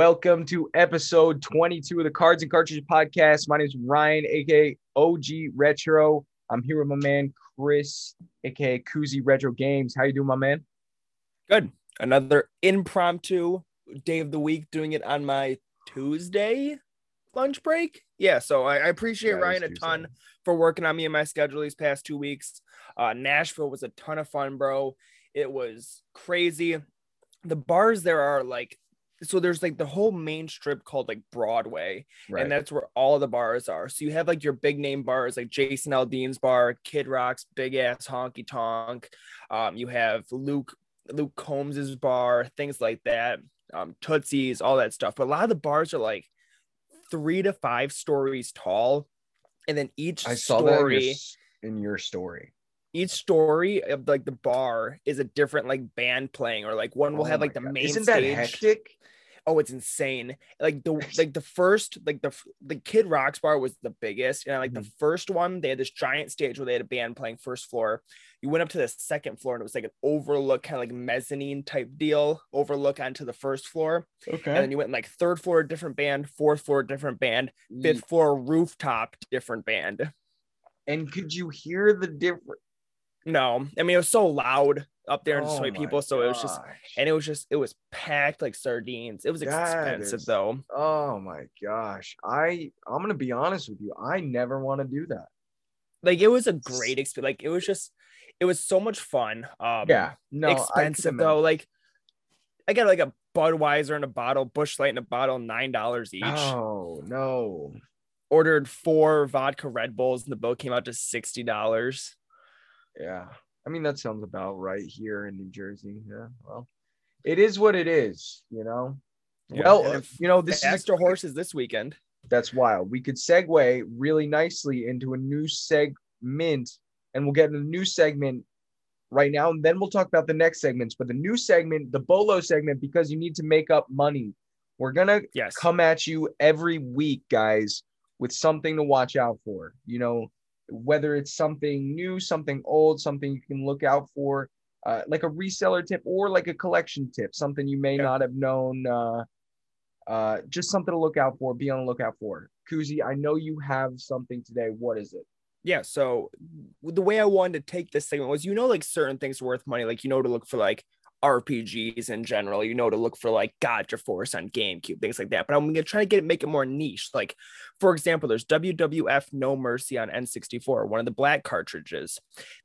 Welcome to episode 22 of the Cards and Cartridges podcast. My name is Ryan, aka OG Retro. I'm here with my man Chris, aka Koozie Retro Games. How you doing, my man? Good. Another impromptu day of the week, doing it on my Tuesday lunch break. Yeah, so I appreciate Ryan a ton for working on me and my schedule these past 2 weeks. Nashville was a ton of fun, bro. It was crazy. The bars there are like, so there's like the whole main strip called like Broadway, right? And that's where all the bars are. So you have like your big name bars like Jason Aldean's bar, Kid Rock's big ass honky tonk. You have Luke Combs's bar, things like that. Tootsie's, all that stuff. But a lot of the bars are like 3 to 5 stories tall, and then each story in your story. Each story of like the bar is a different like band playing, or like one will have like the main stage. Isn't that hectic? Oh, it's insane. Like the Kid Rock's bar was the biggest. And like the first one, they had this giant stage where they had a band playing first floor. You went up to the second floor and it was like an overlook, kind of like mezzanine type deal, overlook onto the first floor. Okay. And then you went like third floor, different band, fourth floor, different band, fifth floor, rooftop, different band. And could you hear the different? No, I mean, it was so loud up there and so many people. So gosh. it was packed like sardines. It was expensive though. Oh my gosh. I'm going to be honest with you. I never want to do that. Like, it was a great experience. Like, it was so much fun. Yeah. No, expensive though. Like, I got like a Budweiser in a bottle, Busch Light in a bottle, $9 each. Oh no. Ordered 4 vodka Red Bulls and the bill came out to $60. Yeah, I mean, that sounds about right here in New Jersey. Yeah, well, it is what it is, you know. Yeah. Well, you know, this extra horses this weekend. That's wild. We could segue really nicely into a new segment, and we'll get into the new segment right now, and then we'll talk about the next segments. But the new segment, the Bolo segment, because you need to make up money. We're gonna come at you every week, guys, with something to watch out for. You know, whether it's something new, something old, something you can look out for, like a reseller tip or like a collection tip, something you may not have known, just something to look out for, be on the lookout for. Koozie, I know you have something today. What is it? Yeah, so the way I wanted to take this segment was, you know, like certain things are worth money, like, you know, to look for like RPGs in general, you know, to look for like Godja Force on GameCube, things like that. But I'm gonna try to make it more niche. Like, for example, there's WWF No Mercy on N64, one of the black cartridges.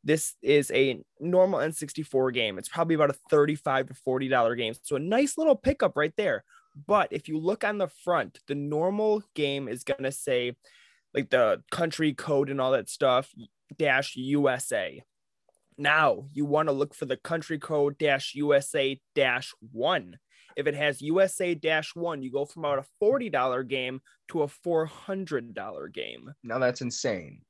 This is a normal N64 game. It's probably about a $35 to $40 game. So a nice little pickup right there. But if you look on the front, the normal game is gonna say like the country code and all that stuff, dash USA. Now you want to look for the country code dash USA dash one. If it has USA dash one, you go from about a $40 game to a $400 game. Now that's insane.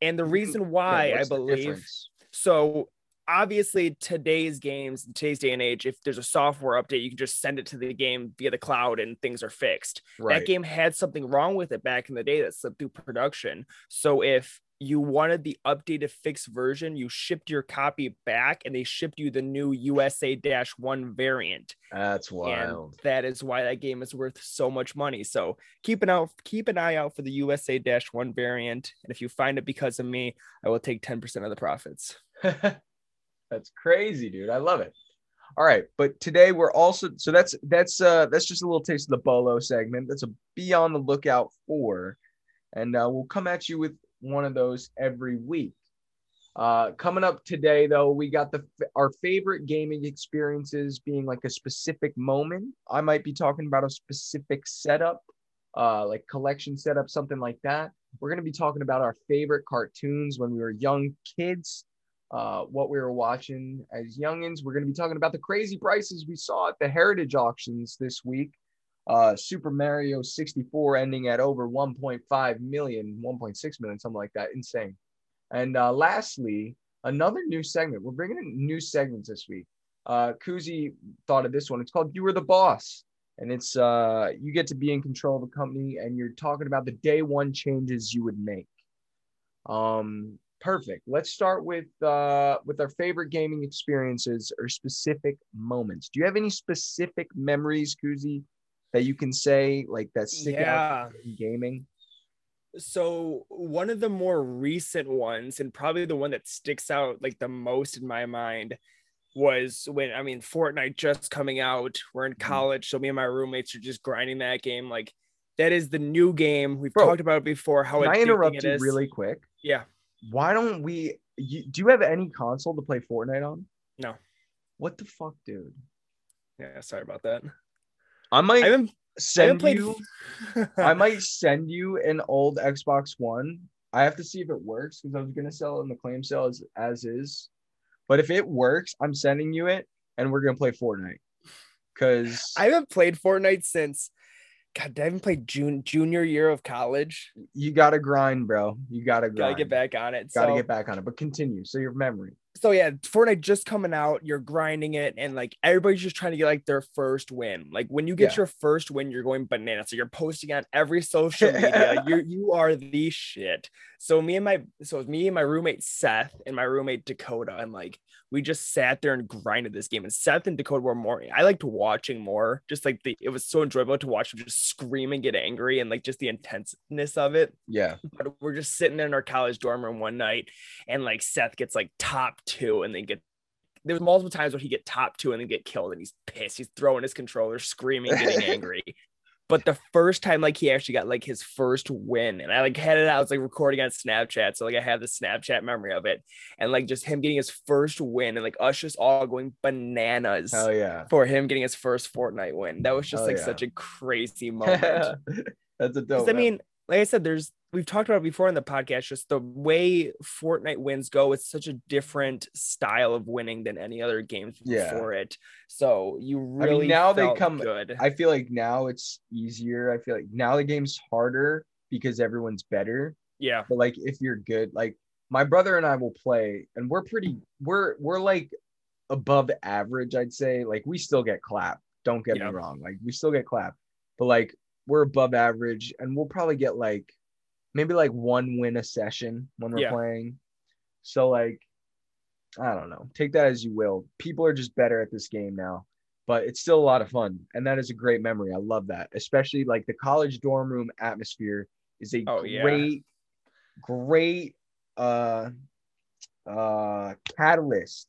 And the reason why, I believe, so obviously today's games, today's day and age, if there's a software update, you can just send it to the game via the cloud and things are fixed. Right. That game had something wrong with it back in the day that slipped through production. So if you wanted the updated fixed version, you shipped your copy back and they shipped you the new USA-1 variant. That's wild. And that is why that game is worth so much money. So keep an eye out for the USA-1 variant. And if you find it because of me, I will take 10% of the profits. That's crazy, dude. I love it. All right. But today we're also, so that's just a little taste of the Bolo segment. That's a be on the lookout for, and we'll come at you with one of those every week. Coming up today though, we got our favorite gaming experiences being like a specific moment. I might be talking about a specific setup, like collection setup, something like that. We're going to be talking about our favorite cartoons when we were young kids, what we were watching as youngins. We're going to be talking about the crazy prices we saw at the Heritage Auctions this week. Super Mario 64 ending at over 1.5 million, 1.6 million, something like that. Insane. And lastly, another new segment. We're bringing in new segments this week. Koozie thought of this one. It's called You Are the Boss. And it's you get to be in control of a company and you're talking about the day one changes you would make. Perfect. Let's start with our favorite gaming experiences or specific moments. Do you have any specific memories, Koozie, that you can say, like, that stick out in gaming? So one of the more recent ones, and probably the one that sticks out like the most in my mind, was when, I mean, Fortnite just coming out, we're in college, so me and my roommates are just grinding that game. Like, that is the new game. We've talked about it before. How I interrupt you really quick? Yeah. Why don't we? Do you have any console to play Fortnite on? No. What the fuck, dude? Yeah, sorry about that. I might I might send you an old Xbox One. I have to see if it works, because I was gonna sell it in the claim sale as is. But if it works, I'm sending you it, and we're gonna play Fortnite. Because I haven't played Fortnite since, God, I haven't played junior year of college. You gotta grind, bro. You gotta grind. Gotta get back on it. Gotta get back on it. But continue. So your memory. So yeah, Fortnite just coming out, you're grinding it, and like everybody's just trying to get like their first win. Like when you get your first win, you're going bananas. So you're posting on every social media. you are the shit. So me and my roommate Seth and my roommate Dakota, and like we just sat there and grinded this game. And Seth and Dakota were more, I liked watching more. Just like it was so enjoyable to watch them just scream and get angry, and like just the intenseness of it. Yeah. But we're just sitting in our college dorm room one night, and like Seth gets like top 2, and then there was multiple times where he get top 2 and then get killed, and he's pissed. He's throwing his controller, screaming, getting angry. But the first time, like, he actually got, like, his first win, and I, like, had it out. I was, like, recording on Snapchat, so, like, I have the Snapchat memory of it, and, like, just him getting his first win, and, like, us just all going bananas for him getting his first Fortnite win. That was just, such a crazy moment. That's a dope. I mean, like I said, we've talked about it before in the podcast, just the way Fortnite wins go. It's such a different style of winning than any other games before it. So you really, I mean, now they come good. I feel like now it's easier. I feel like now the game's harder because everyone's better. Yeah. But like, if you're good, like my brother and I will play, and we're like above average, I'd say. Like, we still get clapped. Don't get me wrong. Like, we still get clapped, but like we're above average, and we'll probably get like, maybe like one win a session when we're playing. So like, I don't know. Take that as you will. People are just better at this game now, but it's still a lot of fun. And that is a great memory. I love that. Especially like the college dorm room atmosphere is a great catalyst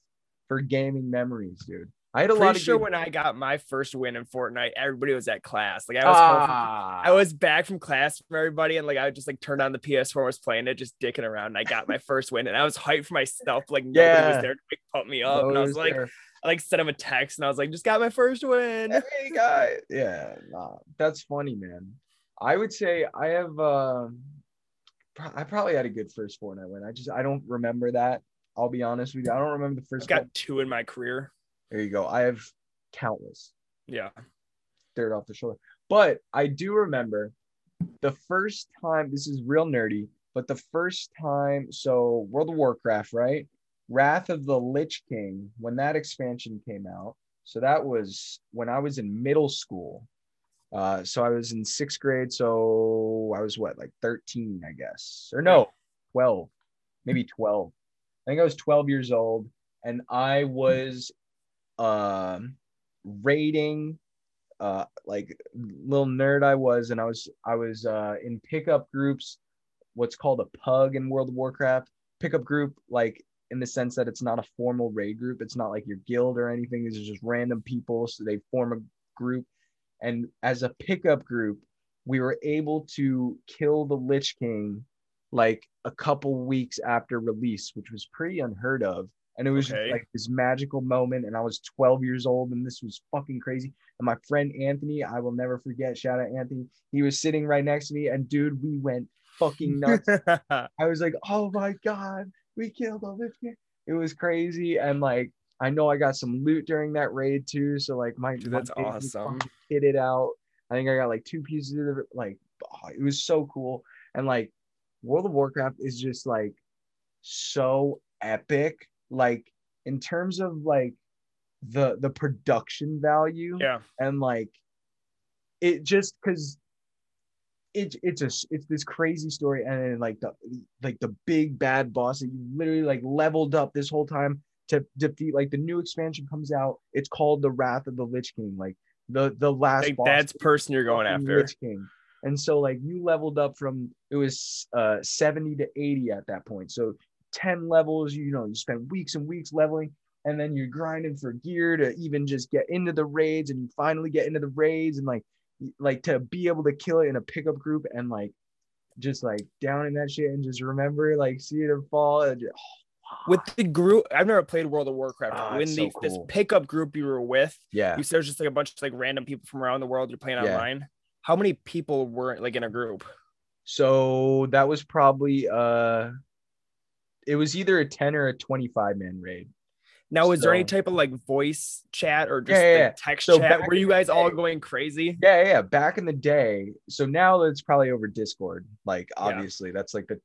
for gaming memories, dude. I had a lot of sure when I got my first win in Fortnite, everybody was at class. Like, I was I was back from class from everybody, and like I just like turned on the PS4 and was playing it, just dicking around, and I got my first win, and I was hyped for myself. Like, nobody was there to like pump me up. And I was like, I like sent him a text, and I was like, just got my first win. Hey guys. Yeah, nah, that's funny, man. I would say I have I probably had a good first Fortnite win. I don't remember that. I'll be honest with you. I don't remember the first. I've got 2 in my career. There you go. I have countless. Yeah. Third off the shoulder. But I do remember the first time, this is real nerdy, but the first time, so World of Warcraft, right? Wrath of the Lich King, when that expansion came out. So that was when I was in middle school. So I was in 6th grade. So I was what, like 13, I guess. Or no, 12, maybe 12. I think I was 12 years old, and I was raiding like little nerd I was, and I was in pickup groups, what's called a pug in World of Warcraft. Pickup group, like in the sense that it's not a formal raid group, it's not like your guild or anything, these are just random people, so they form a group. And as a pickup group, we were able to kill the Lich King like a couple weeks after release, which was pretty unheard of. And it was just like this magical moment, and I was 12 years old, and this was fucking crazy. And my friend Anthony, I will never forget, shout out Anthony, he was sitting right next to me, and dude, we went fucking nuts. I was like, oh my God, we killed all this kid. It was crazy. And like, I know I got some loot during that raid too. So like, that's awesome. Hit it out. I think I got like 2 pieces of it. Like, oh, it was so cool. And like, World of Warcraft is just like so epic. Like in terms of like the production value, and like it just, because it's this crazy story, and then like the big bad boss that you literally like leveled up this whole time to defeat. Like the new expansion comes out, it's called the Wrath of the Lich King. Like the last boss. That's the person you're going after. Lich King. And so like you leveled up from, it was 70 to 80 at that point. So 10 levels, you know, you spend weeks and weeks leveling, and then you're grinding for gear to even just get into the raids, and you finally get into the raids, and like to be able to kill it in a pickup group, and like just like down in that shit and just remember like see it fall and just, with the group. I've never played World of Warcraft. This pickup group you were with, yeah, you said there's just like a bunch of like random people from around the world you're playing online. How many people were like in a group? So that was probably it was either a 10 or a 25 man raid. Now, is there any type of like voice chat or just like text chat? Were you guys all going crazy? Yeah. Back in the day. So now it's probably over Discord. Like, obviously, that's like the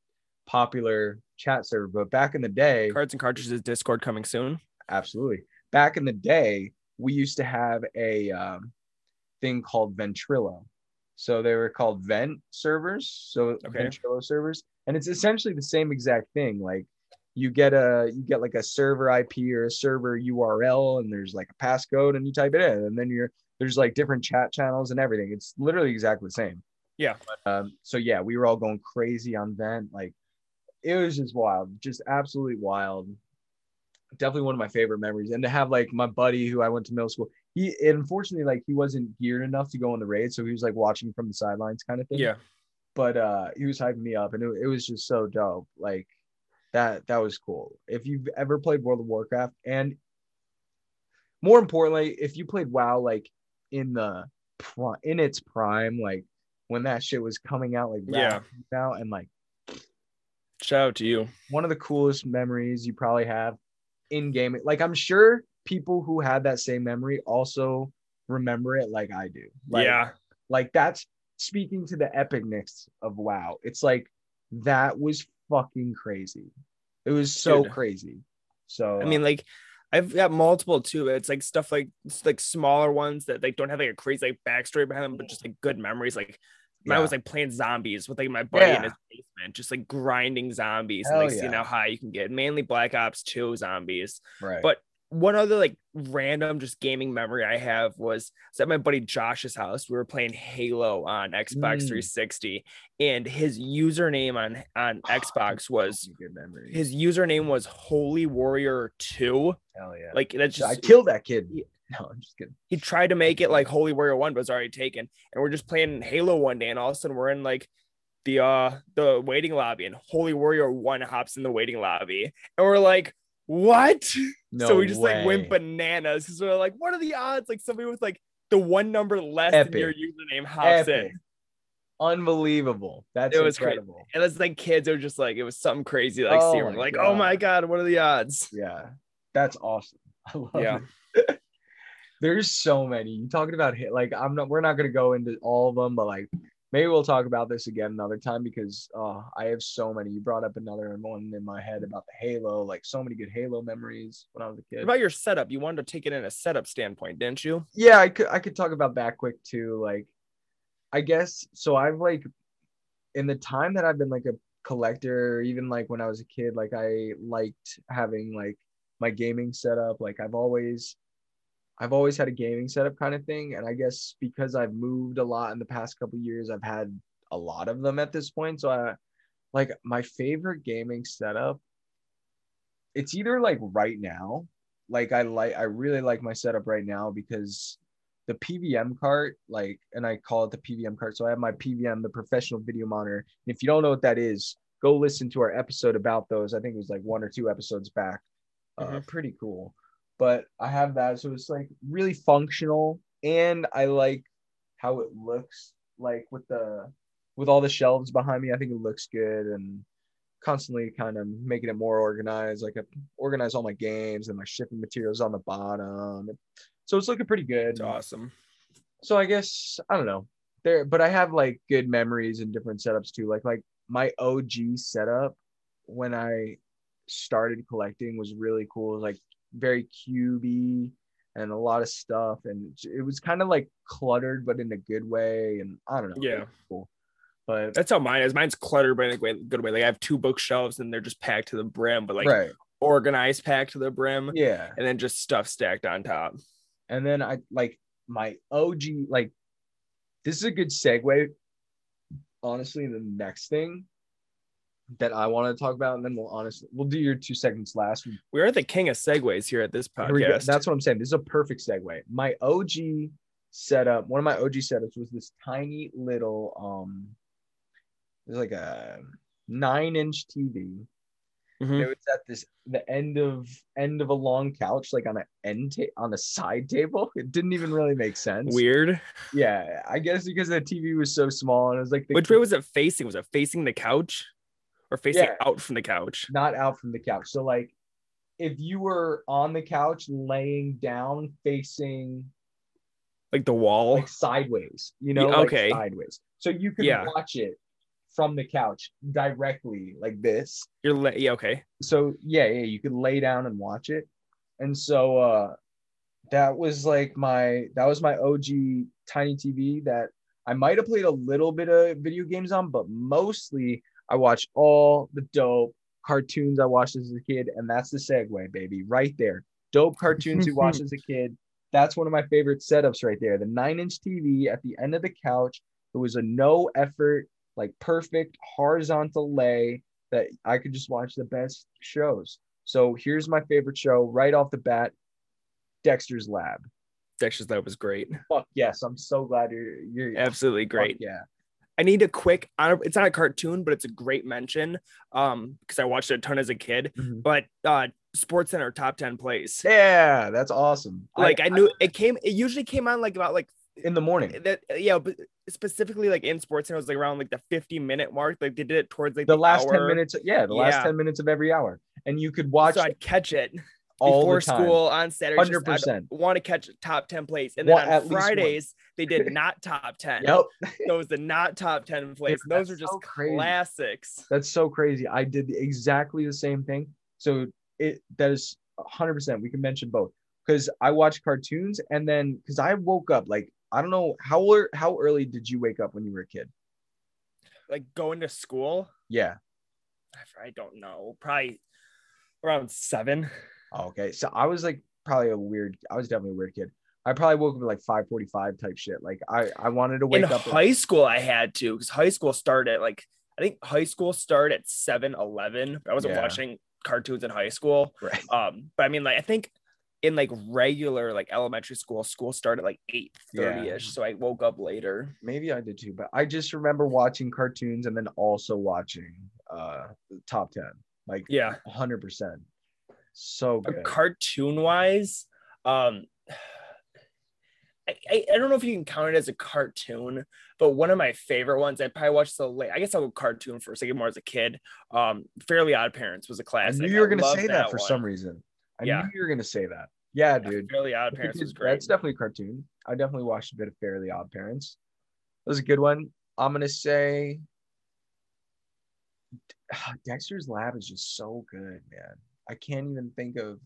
popular chat server. But back in the day, Cards and Cartridges Discord coming soon. Absolutely. Back in the day, we used to have a thing called Ventrilo. So they were called Vent servers. So Ventrilo servers. And it's essentially the same exact thing. Like, you get like a server IP or a server URL, and there's like a passcode, and you type it in, and then there's like different chat channels and everything. It's literally exactly the same. Yeah. So yeah, we were all going crazy on Vent. Like, it was just wild, just absolutely wild. Definitely one of my favorite memories. And to have like my buddy who I went to middle school, he unfortunately like he wasn't geared enough to go on the raid, so he was like watching from the sidelines kind of thing. Yeah. But he was hyping me up, and it was just so dope. Like. That was cool. If you've ever played World of Warcraft, and more importantly, if you played WoW like in its prime, like when that shit was coming out, like now, and like shout out to you. One of the coolest memories you probably have in gaming. Like, I'm sure people who had that same memory also remember it like I do. Like, like that's speaking to the epicness of WoW. It's like that was fucking crazy. It was so crazy. So I mean, like, I've got multiple too. It's like stuff like smaller ones that like don't have like a crazy like backstory behind them, but just like good memories. Like mine was like playing zombies with like my buddy in his basement, just like grinding zombies and like seeing how high you can get. Mainly Black Ops 2 zombies. Right. But one other like random just gaming memory I have was at my buddy Josh's house. We were playing Halo on Xbox 360, and his username on Xbox was good memory. His username was Holy Warrior 2. Hell yeah! Like that's just I killed that kid. No, I'm just kidding. He tried to make it like Holy Warrior One, but it was already taken. And we're just playing Halo one day, and all of a sudden we're in like the waiting lobby, and Holy Warrior One hops in the waiting lobby, and we're like. What? No so we just way. Like went bananas because we're like, what are the odds? Like somebody with like the one number less than your username hops in. Unbelievable. That's it was incredible. Crazy. And it's like kids are just like, it was something crazy. Like, oh seeing like, oh my God, what are the odds? Yeah, that's awesome. I love it. There's so many. You talking about hit? Like, we're not gonna go into all of them, but like maybe we'll talk about this again another time because I have so many. You brought up another one in my head about the Halo, like so many good Halo memories when I was a kid. What about your setup? You wanted to take it in a setup standpoint, didn't you? Yeah, I could talk about that quick too. Like, I guess, so I've like, in the time that I've been like a collector, even like when I was a kid, like I liked having like my gaming setup. Like I've always had a gaming setup kind of thing. And I guess because I've moved a lot in the past couple of years, I've had a lot of them at this point. So I like my favorite gaming setup. It's either like right now, like I really like my setup right now because the PVM cart, like, and I call it the PVM cart. So I have my PVM, the professional video monitor. And if you don't know what that is, go listen to our episode about those. I think it was like one or two episodes back. Pretty cool. But I have that, so it's like really functional, and I like how it looks like with all the shelves behind me. I think it looks good, and constantly kind of making it more organized. Like I organize all my games and my shipping materials on the bottom, so it's looking pretty good. It's awesome. So I guess I don't know there, but I have like good memories and different setups too. Like my OG setup when I started collecting was really cool. Like. Very cubey and a lot of stuff, and it was kind of like cluttered but in a good way, and I don't know. Yeah, cool. But that's how mine is. Mine's cluttered but in a good way. Like I have two bookshelves and they're just packed to the brim, but like organized packed to the brim, and then just stuff stacked on top. And then I like my OG, like, this is a good segue, honestly, the next thing that I want to talk about, and then we'll do your 2 seconds last. We are the king of segues here at this podcast. That's what I'm saying. This is a perfect segue. My OG setup, one of my OG setups was this tiny little, it was like a 9-inch TV. Mm-hmm. It was at the end of a long couch, like on a side table. It didn't even really make sense. Weird. Yeah, I guess because the TV was so small, and it was like which way was it facing? Was it facing the couch, or facing out from the couch? Not out from the couch. So like, if you were on the couch, laying down, facing like the wall, like sideways, you know, like sideways, so you could watch it from the couch directly like this. You're So you could lay down and watch it. And so that was my OG tiny TV that I might have played a little bit of video games on, but mostly I watched all the dope cartoons I watched as a kid. And that's the segue, baby, right there. Dope cartoons you watched as a kid. That's one of my favorite setups right there. The 9-inch TV at the end of the couch. It was a no effort, like perfect horizontal lay that I could just watch the best shows. So here's my favorite show right off the bat, Dexter's Lab. Dexter's Lab was great. Fuck yes. I'm so glad you're absolutely great. Yeah. I need a quick, it's not a cartoon, but it's a great mention because I watched it a ton as a kid, mm-hmm. but SportsCenter top 10 plays. Yeah, that's awesome. Like it usually came on like about like in the morning. But specifically like in SportsCenter, it was like around like the 50-minute mark. Like they did it towards like the last hour. 10 minutes. Yeah, the last 10 minutes of every hour, and you could watch. So I'd catch it all before school on Saturday. 100%. Want to catch top 10 plays, and then on Fridays they did not top 10. Yep. Those the not top 10 plays. Dude, those are just classics. That's so crazy. I did exactly the same thing. So that is 100%. We can mention both because I watched cartoons, and then because I woke up like. I don't know how early did you wake up when you were a kid? Like going to school? Yeah. I don't know. Probably around 7. Okay. So I was like I was definitely a weird kid. I probably woke up at like 5:45 type shit. Like I wanted to wake up. In high school I had to, because high school started at like, I think high school started at 7:11. I wasn't watching cartoons in high school. Right. But I mean like I think in like regular like elementary school started like 8:30ish, so I woke up later. Maybe I did too, but I just remember watching cartoons and then also watching top 10, like 100%. So good. Cartoon wise, I don't know if you can count it as a cartoon, but one of my favorite ones, I probably watched I guess I'll go cartoon first. I get more as a kid. Fairly Odd Parents was a classic. I knew you were going to say that for some reason. I knew you were going to say that. Yeah, dude. Fairly Odd Parents was great. That's definitely a cartoon. I definitely watched a bit of Fairly Odd Parents. That was a good one. I'm going to say Dexter's Lab is just so good, man. I can't even think of.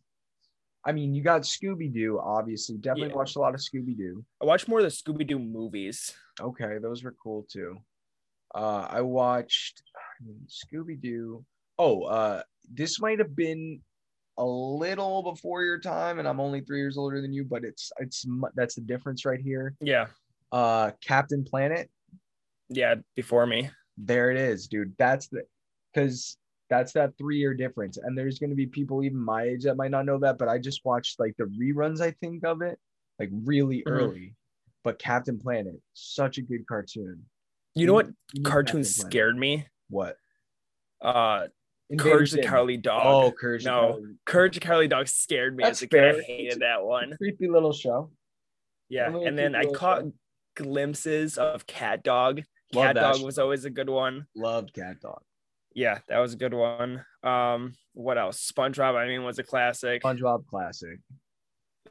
I mean, you got Scooby-Doo, obviously. Definitely watched a lot of Scooby-Doo. I watched more of the Scooby-Doo movies. Okay, those were cool, too. I watched Scooby-Doo. Oh, this might have been a little before your time, and I'm only 3 years older than you, but it's that's the difference right here. Yeah. Captain Planet. Yeah, before me. There it is, dude. That's that 3-year difference, and there's going to be people even my age that might not know that, but I just watched like the reruns, I think, of it like really early. But Captain Planet, such a good cartoon. You know what cartoon scared me? What? Courage the Cowardly Dog. Oh, Courage the Cowardly Dog scared me as a kid. I hated that one. Creepy little show. Yeah, and then I caught glimpses of Cat Dog. Cat Dog was always a good one. Loved Cat Dog. Yeah, that was a good one. What else? SpongeBob, I mean, was a classic. SpongeBob classic.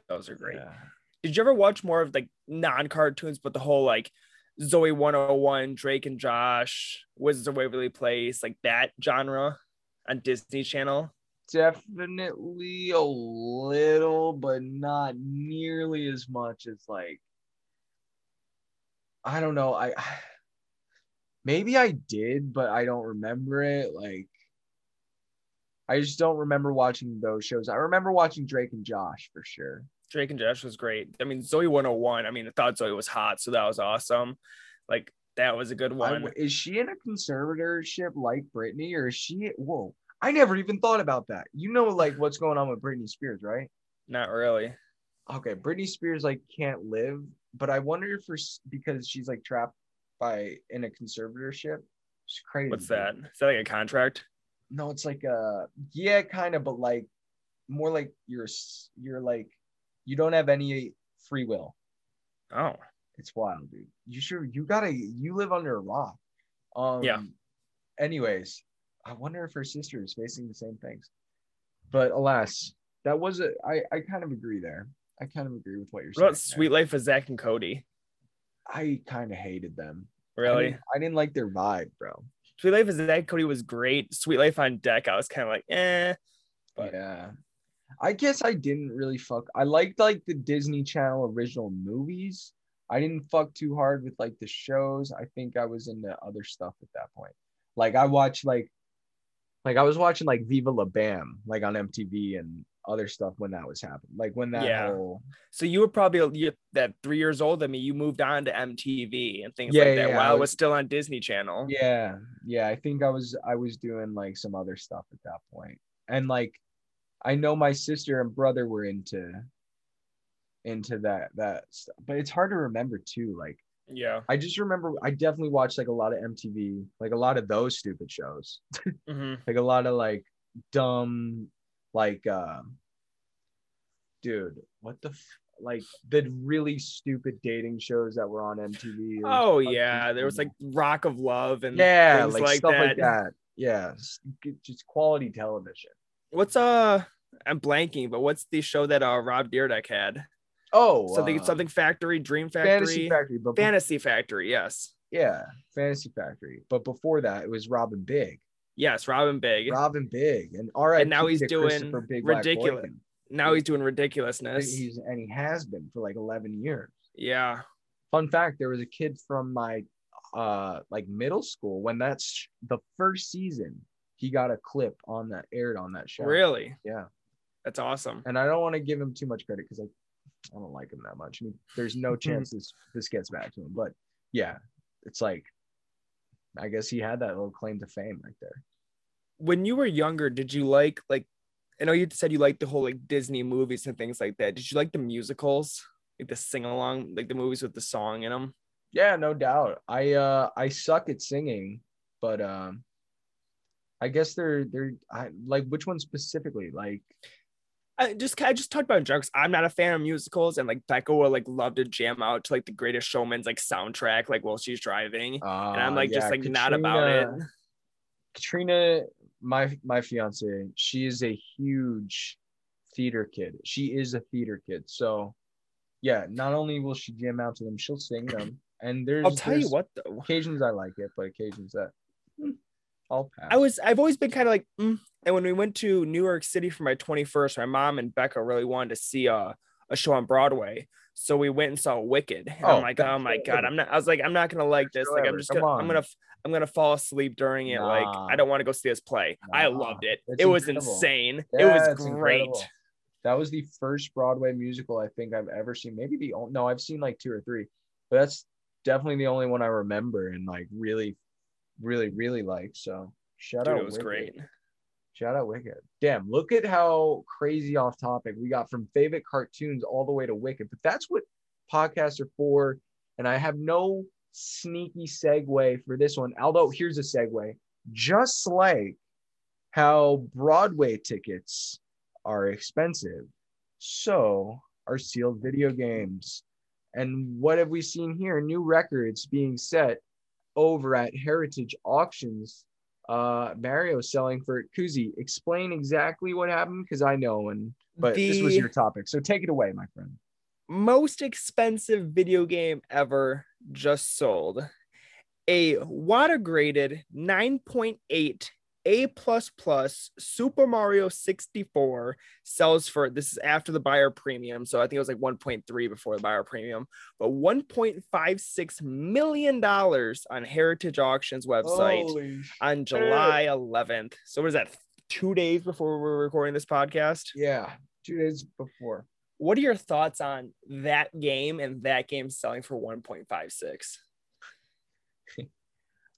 Those are great. Yeah. Did you ever watch more of like non-cartoons, but the whole like Zoe 101, Drake and Josh, Wizards of Waverly Place, like that genre? On Disney Channel? Definitely a little, but not nearly as much as like, I don't know. Maybe I did, but I don't remember it. Like, I just don't remember watching those shows. I remember watching Drake and Josh for sure. Drake and Josh was great. I mean, Zoe 101. I mean, I thought Zoe was hot, so that was awesome. Like, that was a good one. Is she in a conservatorship like Britney, or is she? Whoa, I never even thought about that. You know, like, what's going on with Britney Spears, right? Not really. Okay, Britney Spears, like, can't live, but I wonder if because she's, like, trapped in a conservatorship. It's crazy. What's that? Is that like a contract? No, it's like yeah, kind of, but like more like you're like, you don't have any free will. Oh, it's wild, dude. You live under a rock. Yeah. Anyways, I wonder if her sister is facing the same things. But alas, that was I kind of agree there. I kind of agree with what you're saying. What about Sweet Life of Zach and Cody? I kind of hated them. Really? I didn't like their vibe, bro. Sweet Life of Zach and Cody was great. Sweet Life on Deck, I was kind of like, eh. But yeah. I guess I didn't really fuck. I liked, like, the Disney Channel original movies. I didn't fuck too hard with, like, the shows. I think I was into other stuff at that point. Like, I watched, like I was watching, like, Viva La Bam, like, on MTV and other stuff when that was happening. Like, when that whole... So you were probably that 3 years old. I mean, you moved on to MTV and things like that while it was still on Disney Channel. Yeah. Yeah. I think I was doing, like, some other stuff at that point. And, like, I know my sister and brother were into that stuff. But it's hard to remember, too. Like, yeah. I just remember I definitely watched, like, a lot of MTV, like, a lot of those stupid shows. Mm-hmm. Like, a lot of, like, dumb... Like, dude, what the, like, the really stupid dating shows that were on MTV. Oh, yeah. There was, like, Rock of Love and things like stuff that. Like that. Yeah. Just quality television. What's, I'm blanking, but what's the show that Rob Dyrdek had? Oh. Something Factory, Dream Factory. Fantasy Factory. But Fantasy Factory, yes. Yeah, Fantasy Factory. But before that, it was Rob and Big. Yes, Rob and Big, and all right. And now he's doing ridiculous. Now he's doing ridiculousness. And he has been for like 11 years. Yeah. Fun fact: there was a kid from my like middle school when that's the first season. He got a clip on that aired on that show. Really? Yeah. That's awesome. And I don't want to give him too much credit because I don't like him that much. I mean, there's no chance this gets back to him. But yeah, it's like. I guess he had that little claim to fame right there. When you were younger, did you like, I know you said you liked the whole like Disney movies and things like that. Did you like the musicals, like the sing along, like the movies with the song in them? Yeah, no doubt. I suck at singing, but I guess like which one specifically? Like, I just talked about drugs. I'm not a fan of musicals, and like Becca will like love to jam out to like The Greatest Showman's like soundtrack like while she's driving, and I'm like just like Katrina, not about it. Katrina, my fiance, she is a huge theater kid. She is a theater kid, so yeah. Not only will she jam out to them, she'll sing them. And there's you what though, occasions I like it, but occasions that I'll pass. I've always been kind of like. And when we went to New York City for my 21st, my mom and Becca really wanted to see a show on Broadway, so we went and saw Wicked. And I'm like, oh my god, I'm not gonna like this. Like, I'm gonna fall asleep during it. Like, I don't want to go see this play. I loved it. It was insane. It was great. Incredible. That was the first Broadway musical I think I've ever seen. Maybe the only. No, I've seen like two or three, but that's definitely the only one I remember and like really, really, really like. So shout out. It was great. Shout out Wicked. Damn, look at how crazy off topic we got from favorite cartoons all the way to Wicked. But that's what podcasts are for. And I have no sneaky segue for this one. Although, here's a segue. Just like how Broadway tickets are expensive, so are sealed video games. And what have we seen here? New records being set over at Heritage Auctions. Mario selling for Kuzi. Explain exactly what happened, because I know, but this was your topic, so take it away, my friend. Most expensive video game ever just sold. A WATA graded 9.8 A++ Super Mario 64 sells for, this is after the buyer premium, so I think it was like 1.3 before the buyer premium, but $1.56 million on Heritage Auctions website on July 11th. So what is that, 2 days before we were recording this podcast? Yeah, 2 days before. What are your thoughts on that game and that game selling for 1.56?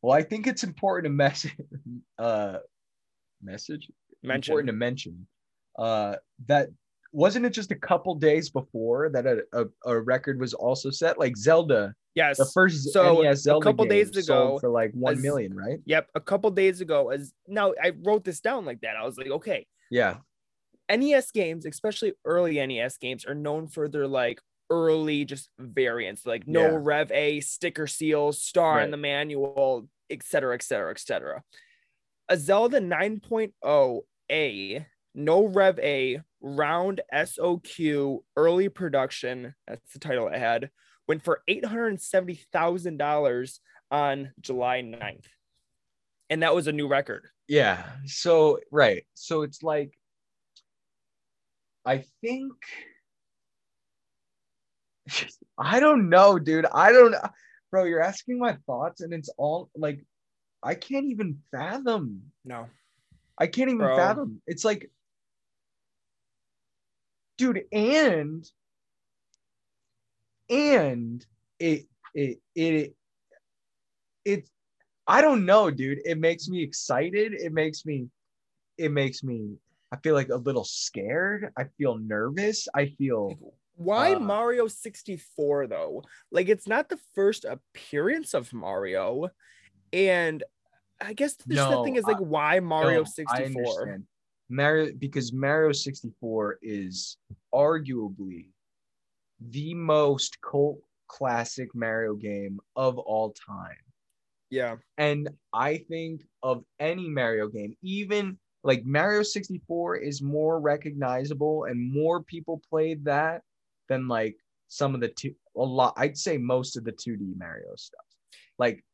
Well, I think it's important to mention that wasn't it just a couple days before that a record was also set, like Zelda. Yes. The first NES Zelda a couple days ago for like 1 million, right? Yep. A couple days ago. Now I wrote this down like that. I was like, okay. Yeah. NES games, especially early NES games, are known for their like early just variants, like no Rev A, sticker seals, star in the manual, et cetera, et cetera, et cetera. A Zelda 9.0 A, no Rev A, round SOQ, early production, that's the title I had, went for $870,000 on July 9th. And that was a new record. Yeah. So, right. So it's like, I think, I don't know, dude. I don't know. Bro, you're asking my thoughts and it's all like, I can't even fathom. No. I can't even fathom. It's like, dude, and it I don't know, dude. It makes me excited. It makes me I feel like a little scared. I feel nervous. I feel why Mario 64 though? Like it's not the first appearance of Mario. And I guess the thing is like why Mario 64? Because Mario 64 is arguably the most cult classic Mario game of all time. Yeah. And I think of any Mario game, even like Mario 64 is more recognizable and more people played that than like some of the I'd say most of the 2D Mario stuff. Like,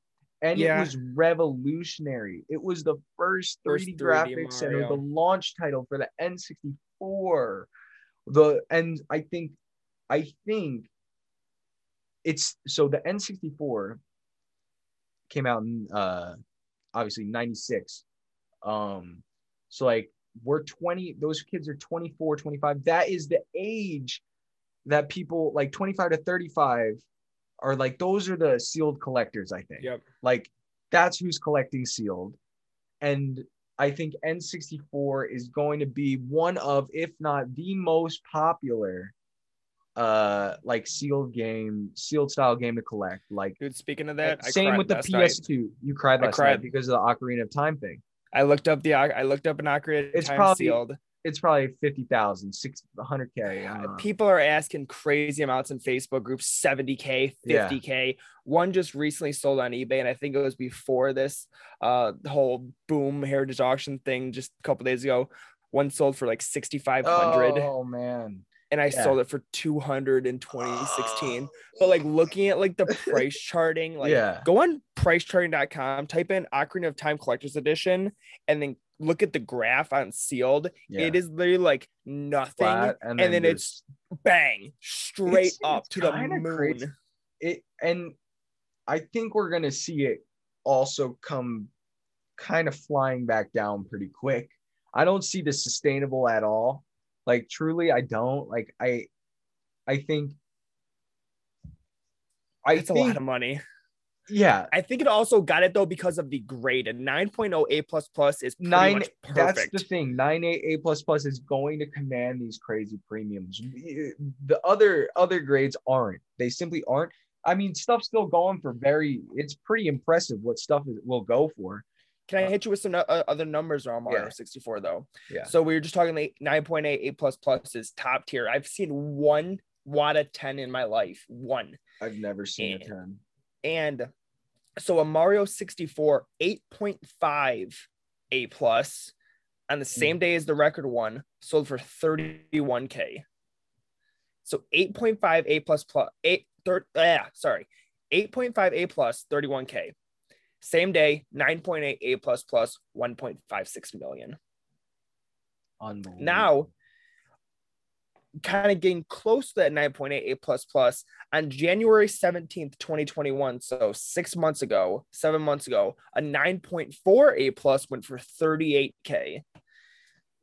and it was revolutionary. It was the first 3D graphics Mario. And it was the launch title for the N64. I think it's so the N64 came out in obviously 96. So like we're 20, those kids are 24, 25. That is the age that people like 25 to 35 are like, those are the sealed collectors, I think. Yep. Like that's who's collecting sealed. And I think N64 is going to be one of, if not the most popular like sealed style game to collect. Like dude, speaking of that, same with the PS2 night. You cried last night because of the Ocarina of Time thing. I looked up an Ocarina of Time probably, sealed. It's probably 50,000, 100K. People are asking crazy amounts in Facebook groups, 70K, 50K. Yeah. One just recently sold on eBay, and I think it was before this whole boom Heritage Auction thing just a couple days ago. One sold for like 6,500. Oh man. And I sold it for 200 in 2016. But like looking at like the price charting, like go on pricecharting.com, type in Ocarina of Time Collector's Edition, and then look at the graph on sealed. Yeah. It is literally like nothing. Flat, and then it's bang straight up to the moon. Crazy. And I think we're going to see it also come kind of flying back down pretty quick. I don't see this sustainable at all. Like truly, I don't like. I think a lot of money. Yeah, I think it also got it though because of the grade. And 9.0 A++ is pretty much perfect. That's the thing. 9.8 A++ is going to command these crazy premiums. The other grades aren't. They simply aren't. I mean, stuff's still going for very. It's pretty impressive what stuff will go for. Can I hit you with some other numbers on Mario 64 though? Yeah. So we were just talking like 9.8 A++ is top tier. I've seen one WATA 10 in my life. One. I've never seen a 10. And so a Mario 64 8.5 A+ on the same day as the record one sold for 31K. So 8.5 A+, 31K. Same day, 9.8 A++, 1.56 million. Unbelievable. Now, kind of getting close to that 9.8 A++, on January 17th, 2021, so 7 months ago, a 9.4 A+ went for 38K.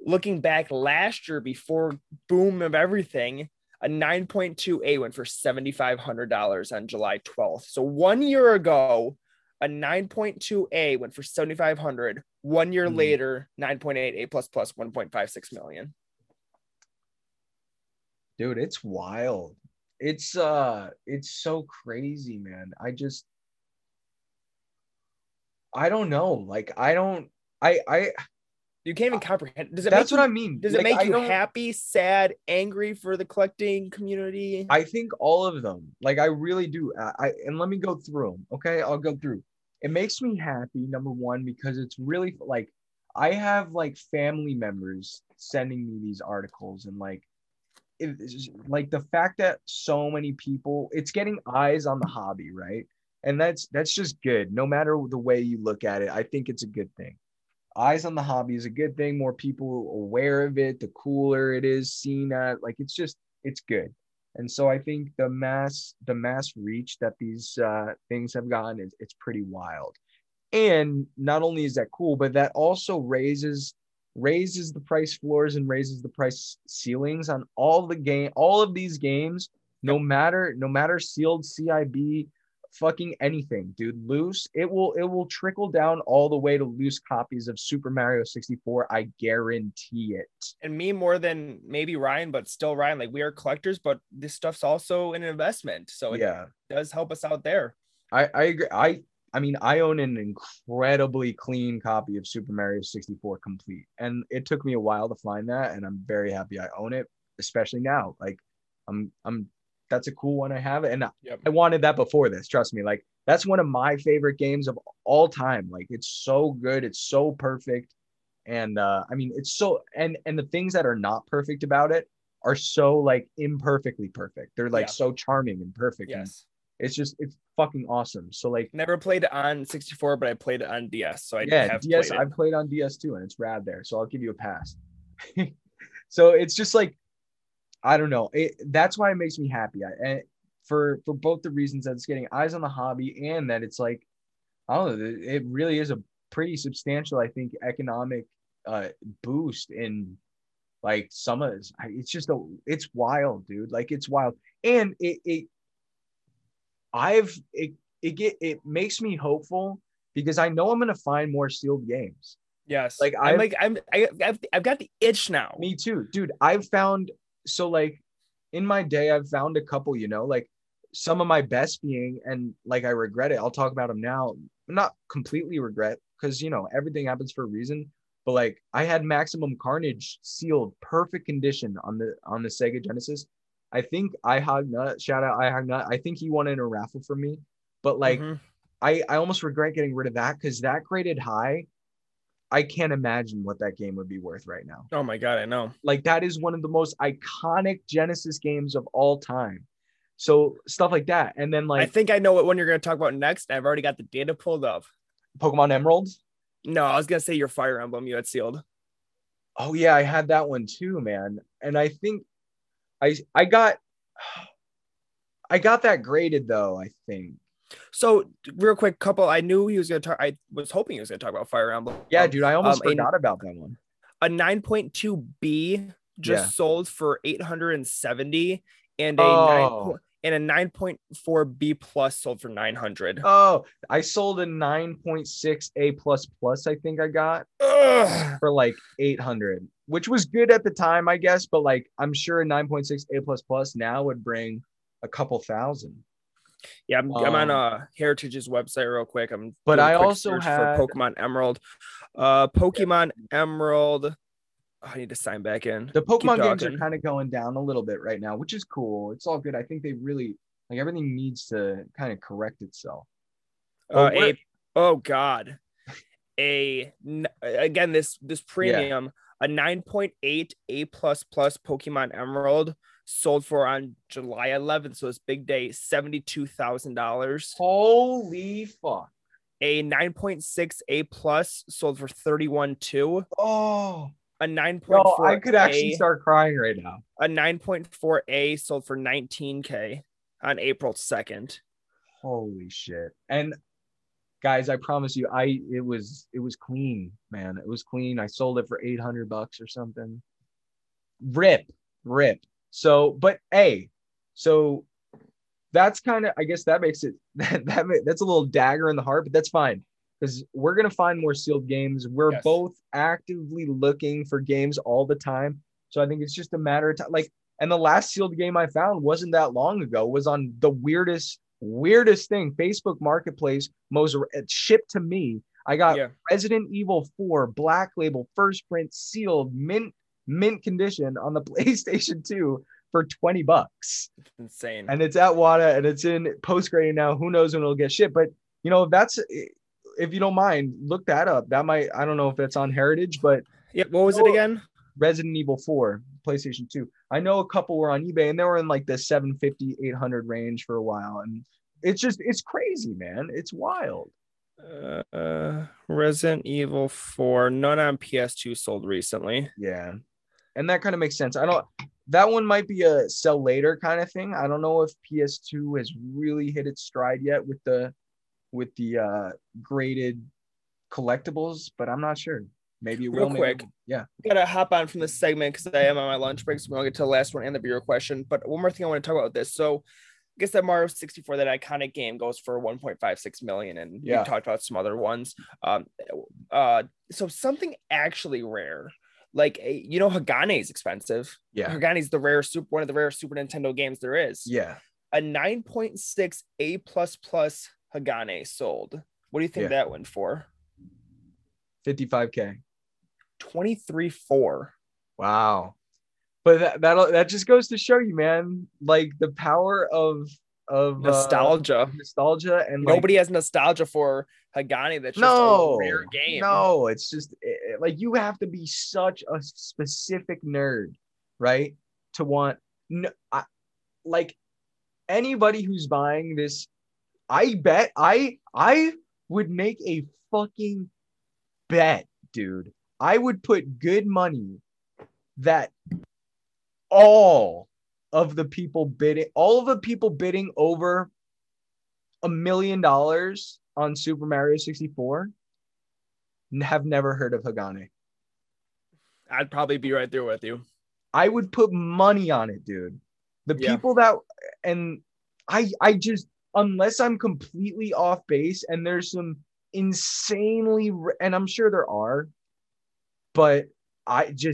Looking back last year before boom of everything, a 9.2A went for $7,500 on July 12th. So 1 year ago, a 9.2A went for $7,500. 1 year later, 9.8 A++, $1.56 million. Dude, it's wild. It's so crazy, man. I don't know. Like, you can't even comprehend. Does it that's what I mean. Does it make you happy, sad, angry for the collecting community? I think all of them. Like, I really do. And let me go through them. Okay, I'll go through. It makes me happy, number one, because it's really like I have like family members sending me these articles, and like it's just, like the fact that so many people, it's getting eyes on the hobby, right? And that's just good. No matter the way you look at it, I think it's a good thing. Eyes on the hobby is a good thing. More people aware of it, the cooler it is seen at. Like, it's just, it's good. And so I think the mass reach that these things have gotten, it's pretty wild. And not only is that cool, but that also raises the price floors and raises the price ceilings on all of these games, no matter sealed, CIB, fucking anything, dude. Loose, it will trickle down all the way to loose copies of Super Mario 64. I guarantee it. And me more than maybe Ryan, but still Ryan, like, we are collectors, but this stuff's also an investment, so it does help us out there. I agree. I mean, I own an incredibly clean copy of Super Mario 64 complete, and it took me a while to find that, and I'm very happy I own it, especially now. Like, I'm that's a cool one. I have it. And I wanted that before this. Trust me. Like, that's one of my favorite games of all time. Like, it's so good. It's so perfect. And I mean, it's so, and the things that are not perfect about it are so like imperfectly perfect. They're like so charming and perfect. Yes. And it's fucking awesome. So like, never played it on 64, but I played it on DS. So I've played on DS too. And it's rad there. So I'll give you a pass. So it's just like, I don't know. That's why it makes me happy. For both the reasons that it's getting eyes on the hobby, and that it's like, I don't know, it really is a pretty substantial, I think, economic boost in like some of this. It's wild, dude. Like, it's wild. And it makes me hopeful, because I know I'm going to find more sealed games. Yes. Like, I've got the itch now. Me too, dude. So like in my day, I've found a couple, you know, like some of my best being, and like, I regret it. I'll talk about them now. Not completely regret, because, you know, everything happens for a reason, but like I had Maximum Carnage sealed, perfect condition on the Sega Genesis. I think shout out, I think he won in a raffle for me, but like, I almost regret getting rid of that, because that graded high, I can't imagine what that game would be worth right now. Oh my God, I know. Like, that is one of the most iconic Genesis games of all time. So stuff like that. And then like, I think I know what one you're going to talk about next. I've already got the data pulled up. Pokemon Emerald? No, I was going to say your Fire Emblem you had sealed. Oh yeah, I had that one too, man. And I think I got that graded though, I think. So real quick, I knew he was going to talk. I was hoping he was going to talk about Fire Emblem. Yeah, dude, I almost forgot about that one. A 9.2B sold for $870, and a 9.4B plus sold for $900. Oh, I sold a 9.6A plus, I think I got for like $800, which was good at the time, I guess. But like, I'm sure a 9.6A plus now would bring a couple thousand. Yeah, I'm on Heritage's website real quick. I also have Pokemon Emerald. Pokemon Emerald. Oh, I need to sign back in. The Pokemon games are kind of going down a little bit right now, which is cool. It's all good. I think they really like everything needs to kind of correct itself. Again, this premium, a 9.8 A++ Pokemon Emerald sold for on July 11th, so it's big day, $72,000. Holy fuck. A 9.6 A plus sold for $31,200. Oh, a 9.4. No, I could actually start crying right now. A 9.4 A sold for $19,000 on April 2nd. Holy shit. And guys, I promise you, it was clean, man. It was clean. I sold it for $800 or something. Rip. So, but hey, so that's kind of, I guess that makes it, that's a little dagger in the heart, but that's fine, because we're going to find more sealed games. We're yes. both actively looking for games all the time. So I think it's just a matter of time. Like, and the last sealed game I found wasn't that long ago, was on the weirdest thing, Facebook Marketplace, most shipped to me. I got Resident Evil 4 Black Label first print sealed mint condition on the PlayStation 2 for $20. It's insane. And it's at WATA and it's in post grading now. Who knows when it'll get shipped? But you know, that's, if you don't mind, look that up. That might, I don't know if that's on Heritage, but yeah, what was it again? Resident Evil 4 PlayStation 2. I know a couple were on eBay and they were in like the 750, 800 range for a while. And it's just, it's crazy, man. It's wild. Resident Evil 4, none on PS2 sold recently. Yeah. And that kind of makes sense. I don't, that one might be a sell later kind of thing. I don't know if PS2 has really hit its stride yet with the graded collectibles, but I'm not sure. Maybe it will. Real quick, yeah. Gotta hop on from this segment because I am on my lunch break, so we will get to the last one and the bureau question. But one more thing I want to talk about with this. So, I guess that Mario 64, that iconic game, goes for 1.56 million, and we talked about some other ones. So something actually rare, like Hagane is expensive. Yeah, Hagane is the rare one of the rare Super Nintendo games there is. Yeah, a 9.6 A++ Hagane sold. What do you think that went for? 55K. 23.4. Wow. But that just goes to show you, man, like the power of nostalgia, and nobody has nostalgia for Hagane. That's just a rare game. No, it's just like you have to be such a specific nerd, right, to want. No, like anybody who's buying this, I bet I would make a fucking bet, dude. I would put good money that all of the people bidding over $1 million on Super Mario 64 have never heard of Hagane. I'd probably be right there with you. I would put money on it, dude. The people that, and I just, unless I'm completely off base and there's some insanely, and I'm sure there are, but I think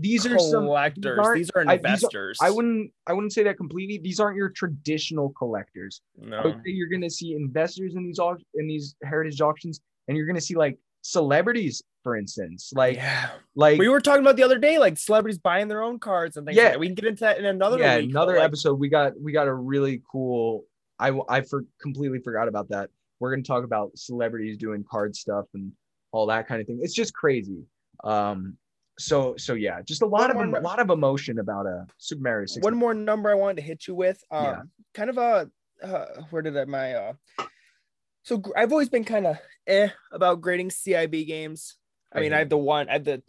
these are some collectors. These are investors. I wouldn't say that completely. These aren't your traditional collectors. No. I would say you're going to see investors in these heritage auctions, and you're going to see like celebrities, for instance, like we were talking about the other day, like celebrities buying their own cards and things. Yeah, like that. We can get into that in another episode. We got a really cool. I completely forgot about that. We're going to talk about celebrities doing card stuff and all that kind of thing. It's just crazy. So yeah, just a lot of emotion about a Super Mario 64. One more number I wanted to hit you with. Kind of so I've always been kind of about grading CIB games. I mean, I have the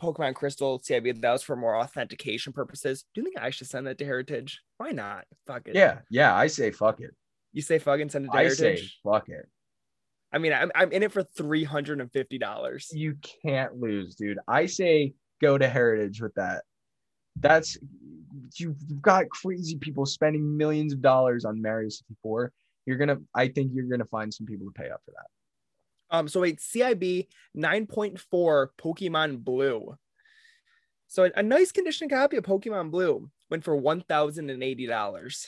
Pokemon Crystal CIB that was for more authentication purposes. Do you think I should send that to Heritage? Why not? Fuck it. Yeah. I say fuck it. You say fucking send it to Heritage. I say fuck it. I mean, I'm in it for $350. You can't lose, dude. I say go to Heritage with that. That's, you've got crazy people spending millions of dollars on Mario 64. I think you're gonna find some people to pay up for that. So wait, CIB 9.4 Pokemon Blue. So a nice condition copy of Pokemon Blue went for $1,080.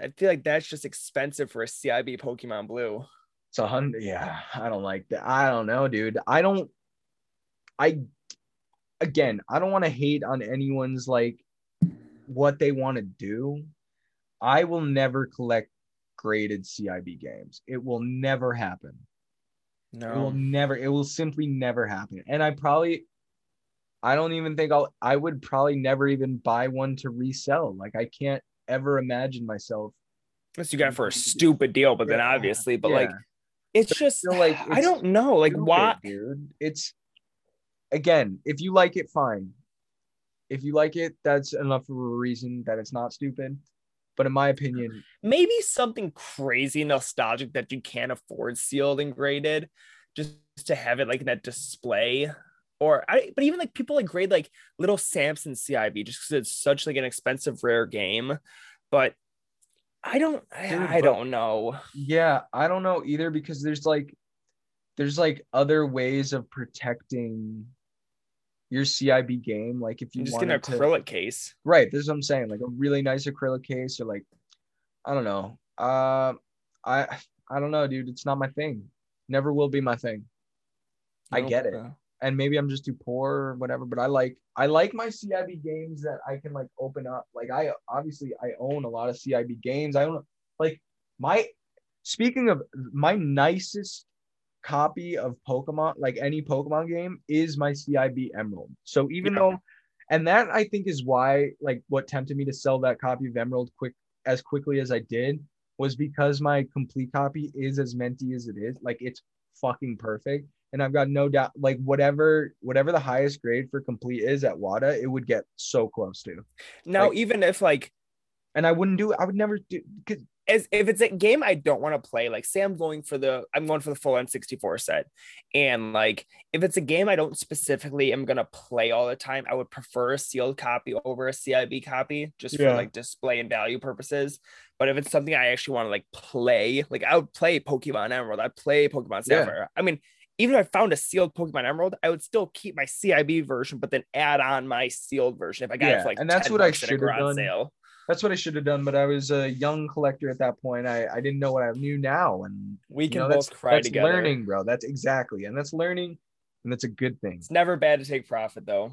I feel like that's just expensive for a CIB Pokemon Blue. It's $100. Yeah, I don't like that. I don't know, dude. I don't want to hate on anyone's like what they want to do. I will never collect graded CIB games. It will never happen. No, it will simply never happen. And I would probably never even buy one to resell. Like I can't ever imagine myself unless you got for a stupid deal, but then obviously, but like it's just like it's, I don't know, like why, dude. It's, again, if you like it, fine. If you like it, that's enough of a reason that it's not stupid. But in my opinion, maybe something crazy nostalgic that you can't afford sealed and graded, just to have it like in that display. But even like people like grade like Little Samson CIB just because it's such like an expensive rare game. But I don't know. Yeah, I don't know either, because there's like other ways of protecting your CIB game. Like if you just get an acrylic case, right? That's what I'm saying. Like a really nice acrylic case, or like, I don't know. I don't know, dude. It's not my thing. Never will be my thing. I get it. And maybe I'm just too poor or whatever, but I like my CIB games that I can like open up. Like I own a lot of CIB games. I own like my nicest copy of Pokemon, like any Pokemon game, is my CIB Emerald. So even though, and that I think is why like what tempted me to sell that copy of Emerald as quickly as I did, was because my complete copy is as minty as it is. Like it's fucking perfect. And I've got no doubt, like whatever the highest grade for complete is at WATA, it would get so close to. Now, like, even if like, and I would never do, because if it's a game I don't want to play, like say I'm going for the full N64 set, and like if it's a game I don't specifically am gonna play all the time, I would prefer a sealed copy over a CIB copy just for like display and value purposes. But if it's something I actually want to like play, like I would play Pokemon Emerald, I'd play Pokemon Sapphire. I mean, even if I found a sealed Pokemon Emerald, I would still keep my CIB version, but then add on my sealed version if I got it for like and that's $10 what I should have done. Sale. That's what I should have done, but I was a young collector at that point. I didn't know what I knew now, and we can both cry together. That's learning, bro. That's exactly, and that's learning, and that's a good thing. It's never bad to take profit, though.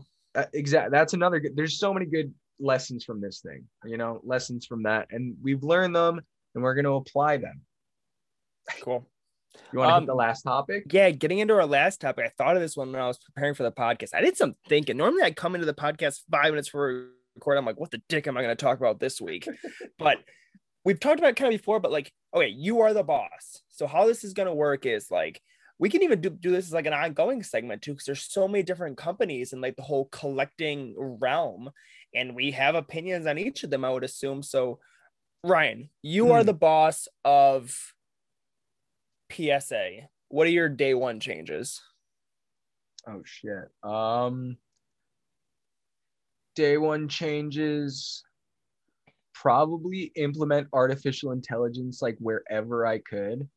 Exactly. That's another good. There's so many good lessons from this thing, lessons from that, and we've learned them, and we're going to apply them. Cool. You want to hit the last topic? Yeah, getting into our last topic. I thought of this one when I was preparing for the podcast. I did some thinking. Normally, I come into the podcast 5 minutes before record. I'm like, what the dick am I going to talk about this week? But we've talked about it kind of before, but like, okay, you are the boss. So how this is going to work is like, we can even do this as like an ongoing segment too, because there's so many different companies in like the whole collecting realm. And we have opinions on each of them, I would assume. So Ryan, you are the boss of PSA. What are your day one changes? Oh shit. Day one changes, probably implement artificial intelligence like wherever I could.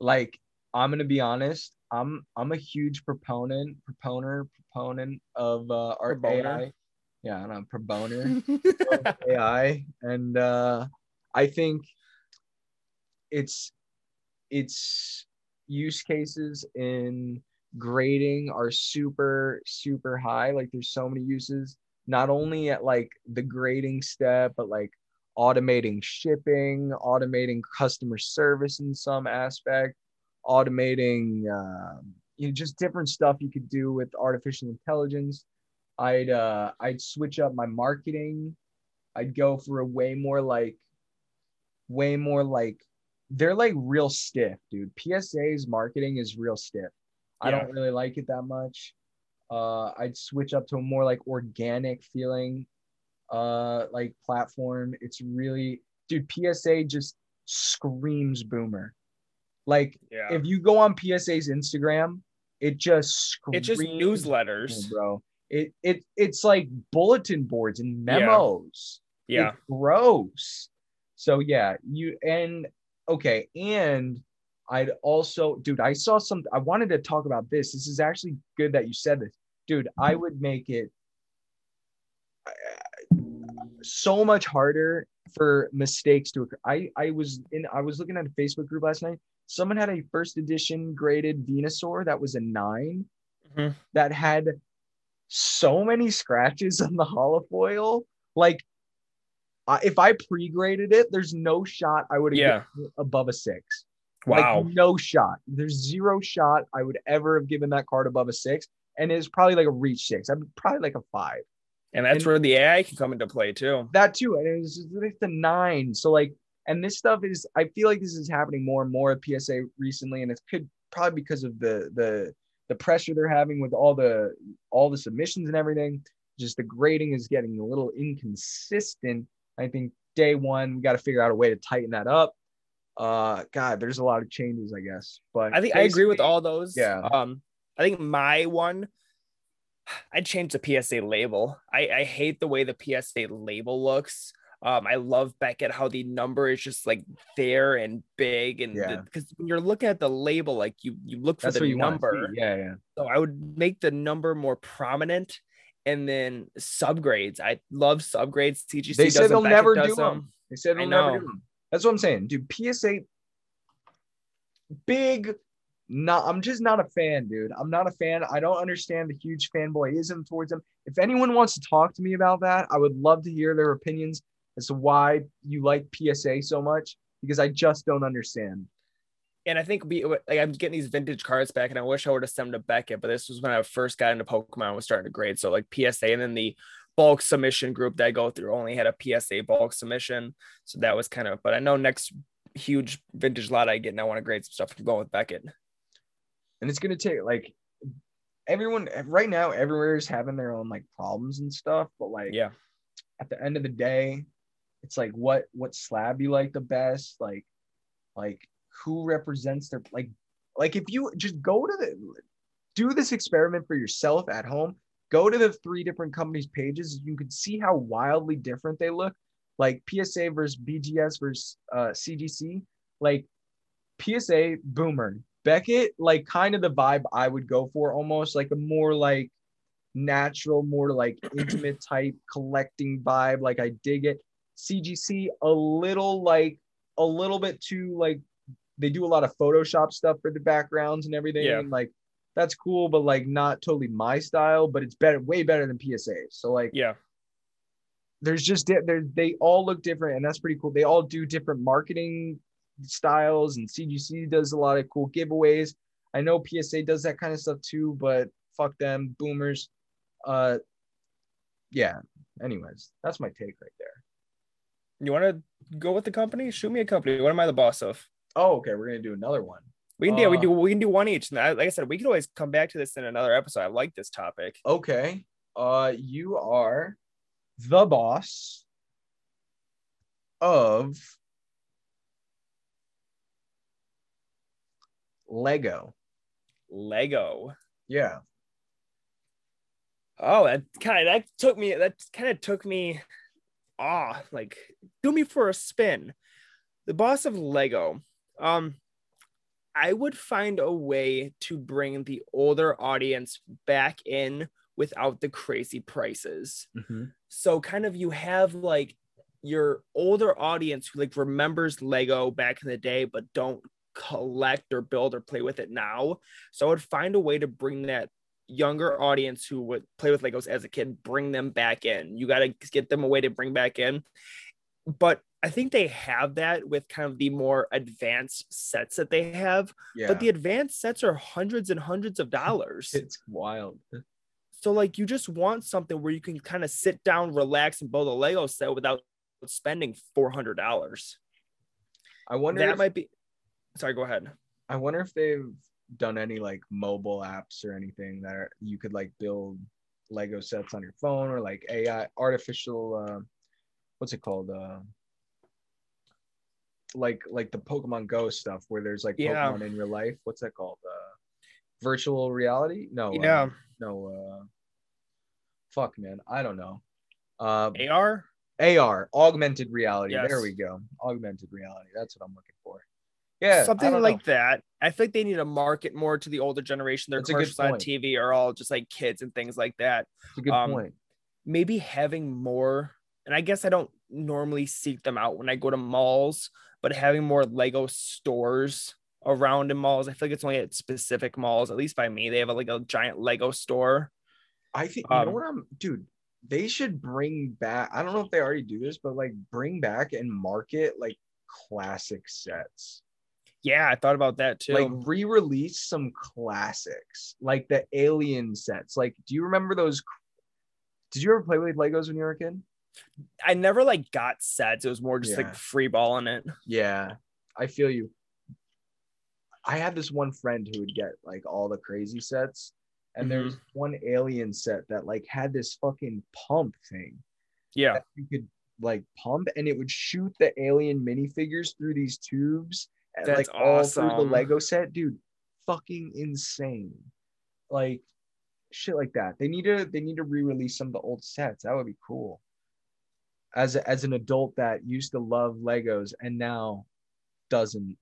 Like I'm gonna be honest, I'm a huge proponent of our AI. Yeah, and I'm proboner of AI, and I think its use cases in grading are super, super high. Like there's so many uses, not only at like the grading step, but like automating shipping, automating customer service in some aspect, automating, just different stuff you could do with artificial intelligence. I'd switch up my marketing. I'd go for a way more like, they're like real stiff, dude. PSA's marketing is real stiff. Yeah. I don't really like it that much. I'd switch up to a more like organic feeling, like platform. It's really, dude, PSA just screams boomer. Like if you go on PSA's Instagram, it just screams. It's just newsletters, boomer, bro. It's like bulletin boards and memos. Yeah. It's gross. So yeah, okay, and I'd also, dude, I saw something. I wanted to talk about this. This is actually good that you said this. Dude, I would make it so much harder for mistakes to occur. I was looking at a Facebook group last night. Someone had a first edition graded Venusaur that was a 9 that had so many scratches on the holofoil. Like, if I pre-graded it, there's no shot I would have given it above a 6. Wow. Like, no shot. There's zero shot I would ever have given that card above a 6. And it's probably like a reach 6. I'm probably like a 5. And that's where the AI can come into play too. That too. And it was like the 9. So like, and this stuff is, I feel like this is happening more and more at PSA recently. And it could probably because of the pressure they're having with all the submissions and everything. Just the grading is getting a little inconsistent. I think day one, we got to figure out a way to tighten that up. God, there's a lot of changes, I guess. But I think I agree with all those. Yeah. I think my one I'd change the PSA label. I hate the way the PSA label looks. I love Beckett, how the number is just like there and big, and because when you're looking at the label, like you look for the number. Yeah. So I would make the number more prominent, and then subgrades. I love subgrades. CGC. They said they'll never do them. They said they'll never do them. That's what I'm saying, dude. PSA big. Not, I'm just not a fan, dude. I'm not a fan. I don't understand the huge fanboyism towards them. If anyone wants to talk to me about that, I would love to hear their opinions as to why you like PSA so much, because I just don't understand. And I think I'm getting these vintage cards back, and I wish I would have sent them to Beckett, but this was when I first got into Pokemon. I was starting to grade. So like PSA, and then the bulk submission group that I go through only had a PSA bulk submission. So that was kind of, but I know next huge vintage lot I get, and I want to grade some stuff from going with Beckett. And it's going to take, like, everyone right now, everywhere is having their own, like, problems and stuff. But, like, yeah, at the end of the day, it's, like, what slab you like the best? Like who represents their, like, if you just go to do this experiment for yourself at home, go to the three different companies' pages. You can see how wildly different they look. Like, PSA versus BGS versus CGC. Like, PSA, boomer. Beckett, like, kind of the vibe I would go for, almost like a more like natural, more like intimate type collecting vibe. Like, I dig it. CGC, a little bit too, like, they do a lot of Photoshop stuff for the backgrounds and everything. Yeah. And, like, that's cool, but, like, not totally my style, but it's better, way better than PSA. So, like, yeah, there's just, they all look different, and that's pretty cool. They all do different marketing styles, and CGC does a lot of cool giveaways. I know PSA does that kind of stuff too, but fuck them, boomers. Yeah. Anyways, that's my take right there. You want to go with the company? Shoot me a company. What am I the boss of? Oh, okay. We're gonna do another one. We can do one each. And like I said, we can always come back to this in another episode. I like this topic. Okay. You are the boss of Lego. Yeah. Oh, that kind of took me off. Like, do me for a spin. The boss of Lego. I would find a way to bring the older audience back in without the crazy prices. Mm-hmm. So kind of, you have like your older audience who like remembers Lego back in the day, but don't collect or build or play with it now. So I would find a way to bring that younger audience who would play with Legos as a kid, bring them back in. You got to get them a way to bring back in. But I think they have that with kind of the more advanced sets that they have. Yeah. But the advanced sets are hundreds and hundreds of dollars. It's wild. So like, you just want something where you can kind of sit down, relax, and build a Lego set without spending $400. I wonder that might be. Sorry, go ahead. I wonder if they've done any like mobile apps or anything that you could like build Lego sets on your phone, or like AI, artificial, what's it called? Like the Pokemon Go stuff where there's like Pokemon in your life. What's that called? Virtual reality? No. Yeah. No. Fuck, man. I don't know. AR. Augmented reality. Yes. There we go. Augmented reality. That's what I'm looking for. Yeah, something like that. I think they need to market more to the older generation. Their commercials on TV are all just like kids and things like that. That's a good point. Maybe having more, and I guess I don't normally seek them out when I go to malls, but having more Lego stores around in malls. I feel like it's only at specific malls, at least by me. They have like a giant Lego store. I think, you know what I'm, dude, they should bring back, I don't know if they already do this, but like bring back and market like classic sets. Yeah, I thought about that too. Like re-release some classics, like the Alien sets. Like, do you remember those? Did you ever play with Legos when you were a kid? I never like got sets. It was more just like free balling it. Yeah, I feel you. I had this one friend who would get like all the crazy sets, and there was one Alien set that like had this fucking pump thing. Yeah, that you could like pump, and it would shoot the alien minifigures through these tubes. That's like awesome. All through the Lego set, dude. Fucking insane. Like, shit like that. They need to re-release some of the old sets. That would be cool. As an adult that used to love Legos and now doesn't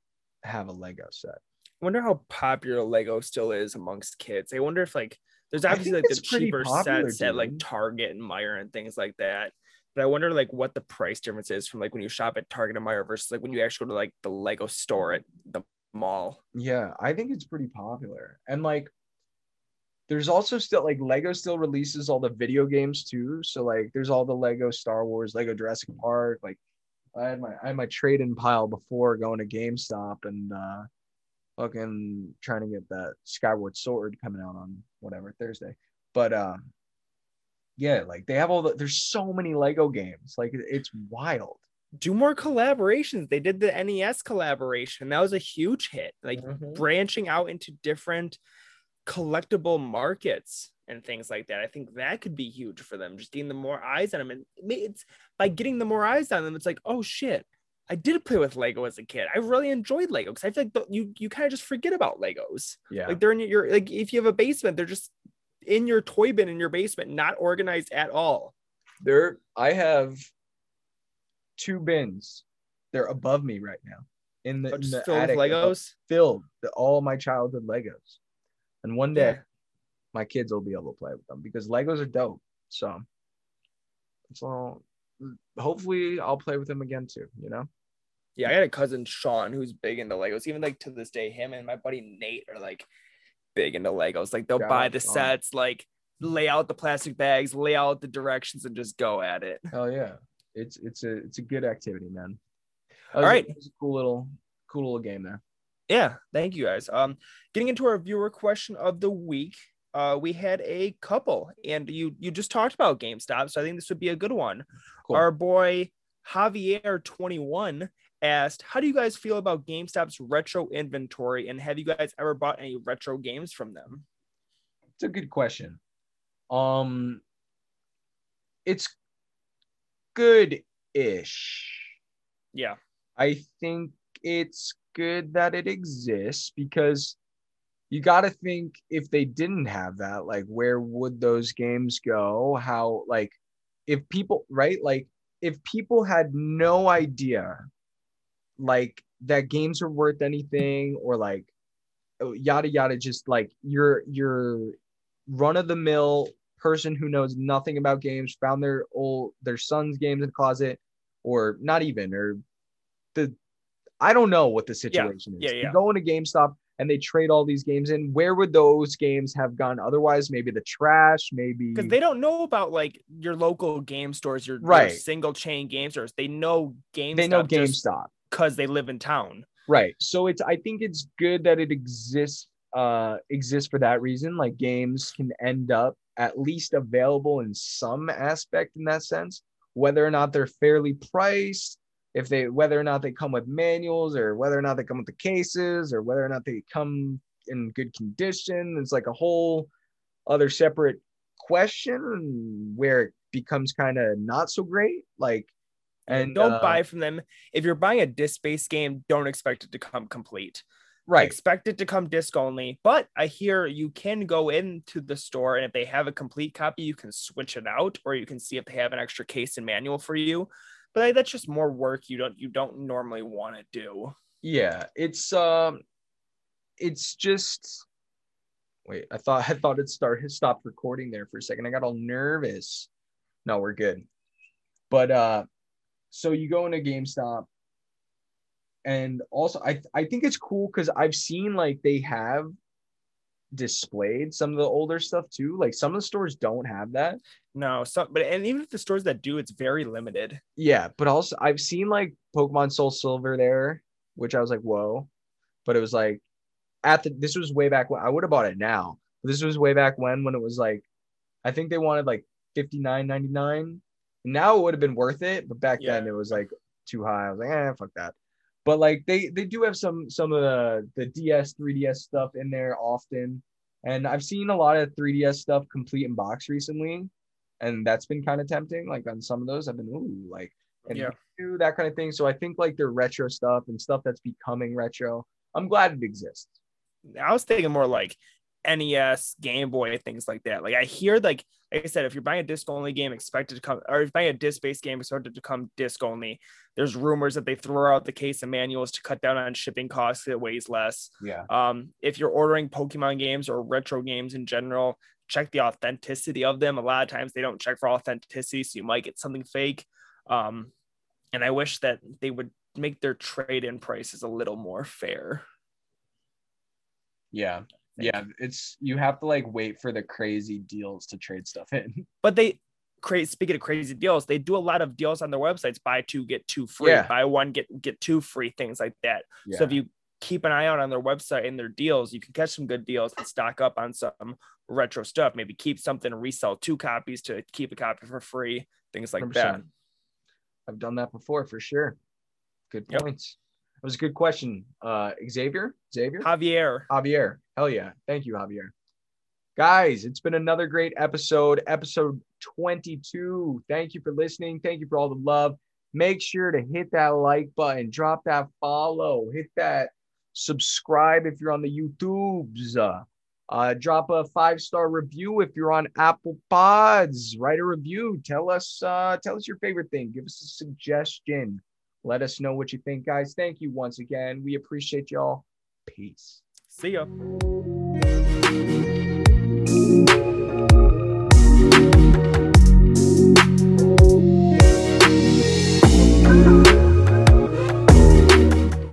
have a Lego set. I wonder how popular Lego still is amongst kids. I wonder if like there's obviously like the cheaper sets at like Target and Meijer and things like that. But I wonder like what the price difference is from like when you shop at Target and Meijer versus like when you actually go to like the Lego store at the mall. Yeah, I think it's pretty popular. And like there's also still like Lego still releases all the video games too. So like there's all the Lego Star Wars, Lego Jurassic Park. Like I had my trade-in pile before going to GameStop and fucking trying to get that Skyward Sword coming out on whatever Thursday. But yeah, like they have all the, there's so many Lego games. Like it's wild. Do more collaborations. They did the NES collaboration. That was a huge hit. Like branching out into different collectible markets and things like that. I think that could be huge for them. Just getting the more eyes on them. And it's by getting the more eyes on them, it's like, oh shit, I did play with Lego as a kid. I really enjoyed Lego because I feel like you kind of just forget about Legos. Yeah. Like they're in your, like if you have a basement, they're just in your toy bin in your basement, not organized at all. I have two bins. They're above me right now in the filled attic, with Legos, filled all my childhood Legos. And one day, my kids will be able to play with them because Legos are dope. So it's all. Hopefully, I'll play with them again too. You know. Yeah, I had a cousin Sean who's big into Legos. Even like to this day, him and my buddy Nate are like big into Legos. Like they'll buy the sets, like lay out the plastic bags, lay out the directions, and just go at it. Oh yeah, it's a good activity, man. All right, it's a cool little game there. Yeah, thank you guys. Getting into our viewer question of the week, we had a couple, and you just talked about GameStop, so I think this would be a good one. Cool. Our boy Javier21 asked, "How do you guys feel about GameStop's retro inventory, and have you guys ever bought any retro games from them?" It's a good question. It's good-ish. Yeah, I think it's good that it exists because you got to think if they didn't have that, like where would those games go? How, like if people, right? Like if people had no idea like that games are worth anything or like yada yada, just like your run of the mill person who knows nothing about games found their son's games in the closet or not even, or I don't know what the situation is. Yeah. You go into GameStop and they trade all these games in. Where would those games have gone otherwise? Maybe the trash, maybe. Because they don't know about like your local game stores, your single chain game stores. They know GameStop. They know GameStop because they live in town. Right. So I think it's good that it exists for that reason. Like games can end up at least available in some aspect in that sense, whether or not they're fairly priced. Whether or not they come with manuals or whether or not they come with the cases or whether or not they come in good condition, it's like a whole other separate question where it becomes kind of not so great. Like, and don't buy from them. If you're buying a disc-based game, don't expect it to come complete. Right. Expect it to come disc only. But I hear you can go into the store and if they have a complete copy, you can switch it out or you can see if they have an extra case and manual for you. But like, that's just more work you don't normally want to do. Yeah, it's just. Wait, I thought it stopped recording there for a second. I got all nervous. No, we're good. But so you go into GameStop, and also I think it's cool because I've seen like they have displayed some of the older stuff too. Like some of the stores don't have that. No, and even if the stores that do, it's very limited. Yeah, but also I've seen like Pokemon Soul Silver there, which I was like, whoa. But it was like this was way back when I would have bought it now. But this was way back when it was like I think they wanted like $59.99. Now it would have been worth it, but back then it was like too high. I was like, fuck that. But like they do have some of the DS, 3DS stuff in there often. And I've seen a lot of 3DS stuff complete in box recently. And that's been kind of tempting. Like on some of those, I've been, that kind of thing. So I think like their retro stuff and stuff that's becoming retro, I'm glad it exists. I was thinking more like NES, Game Boy, things like that. Like I hear, like I said, if you're buying a disc only game, expected to come, or if buying a disc based game, expected to come disc only. There's rumors that they throw out the case and manuals to cut down on shipping costs. It weighs less. Yeah. If you're ordering Pokemon games or retro games in general, check the authenticity of them. A lot of times they don't check for authenticity, so you might get something fake. And I wish that they would make their trade-in prices a little more fair. Yeah. Yeah, it's, you have to like wait for the crazy deals to trade stuff in. But they create, speaking of crazy deals, they do a lot of deals on their websites, buy two get two free, yeah. buy one get two free, things like that. Yeah. So if you keep an eye out on their website and their deals, you can catch some good deals and stock up on some retro stuff. Maybe keep something and resell two copies to keep a copy for free, things like 100%. That. I've done that before for sure. Good points. Yep. That was a good question. Javier. Hell yeah. Thank you, Javier. Guys, it's been another great episode. Episode 22. Thank you for listening. Thank you for all the love. Make sure to hit that like button. Drop that follow. Hit that subscribe if you're on the YouTubes. Drop a 5-star review if you're on Apple Pods. Write a review. Tell us your favorite thing. Give us a suggestion. Let us know what you think, guys. Thank you once again. We appreciate y'all. Peace. See ya.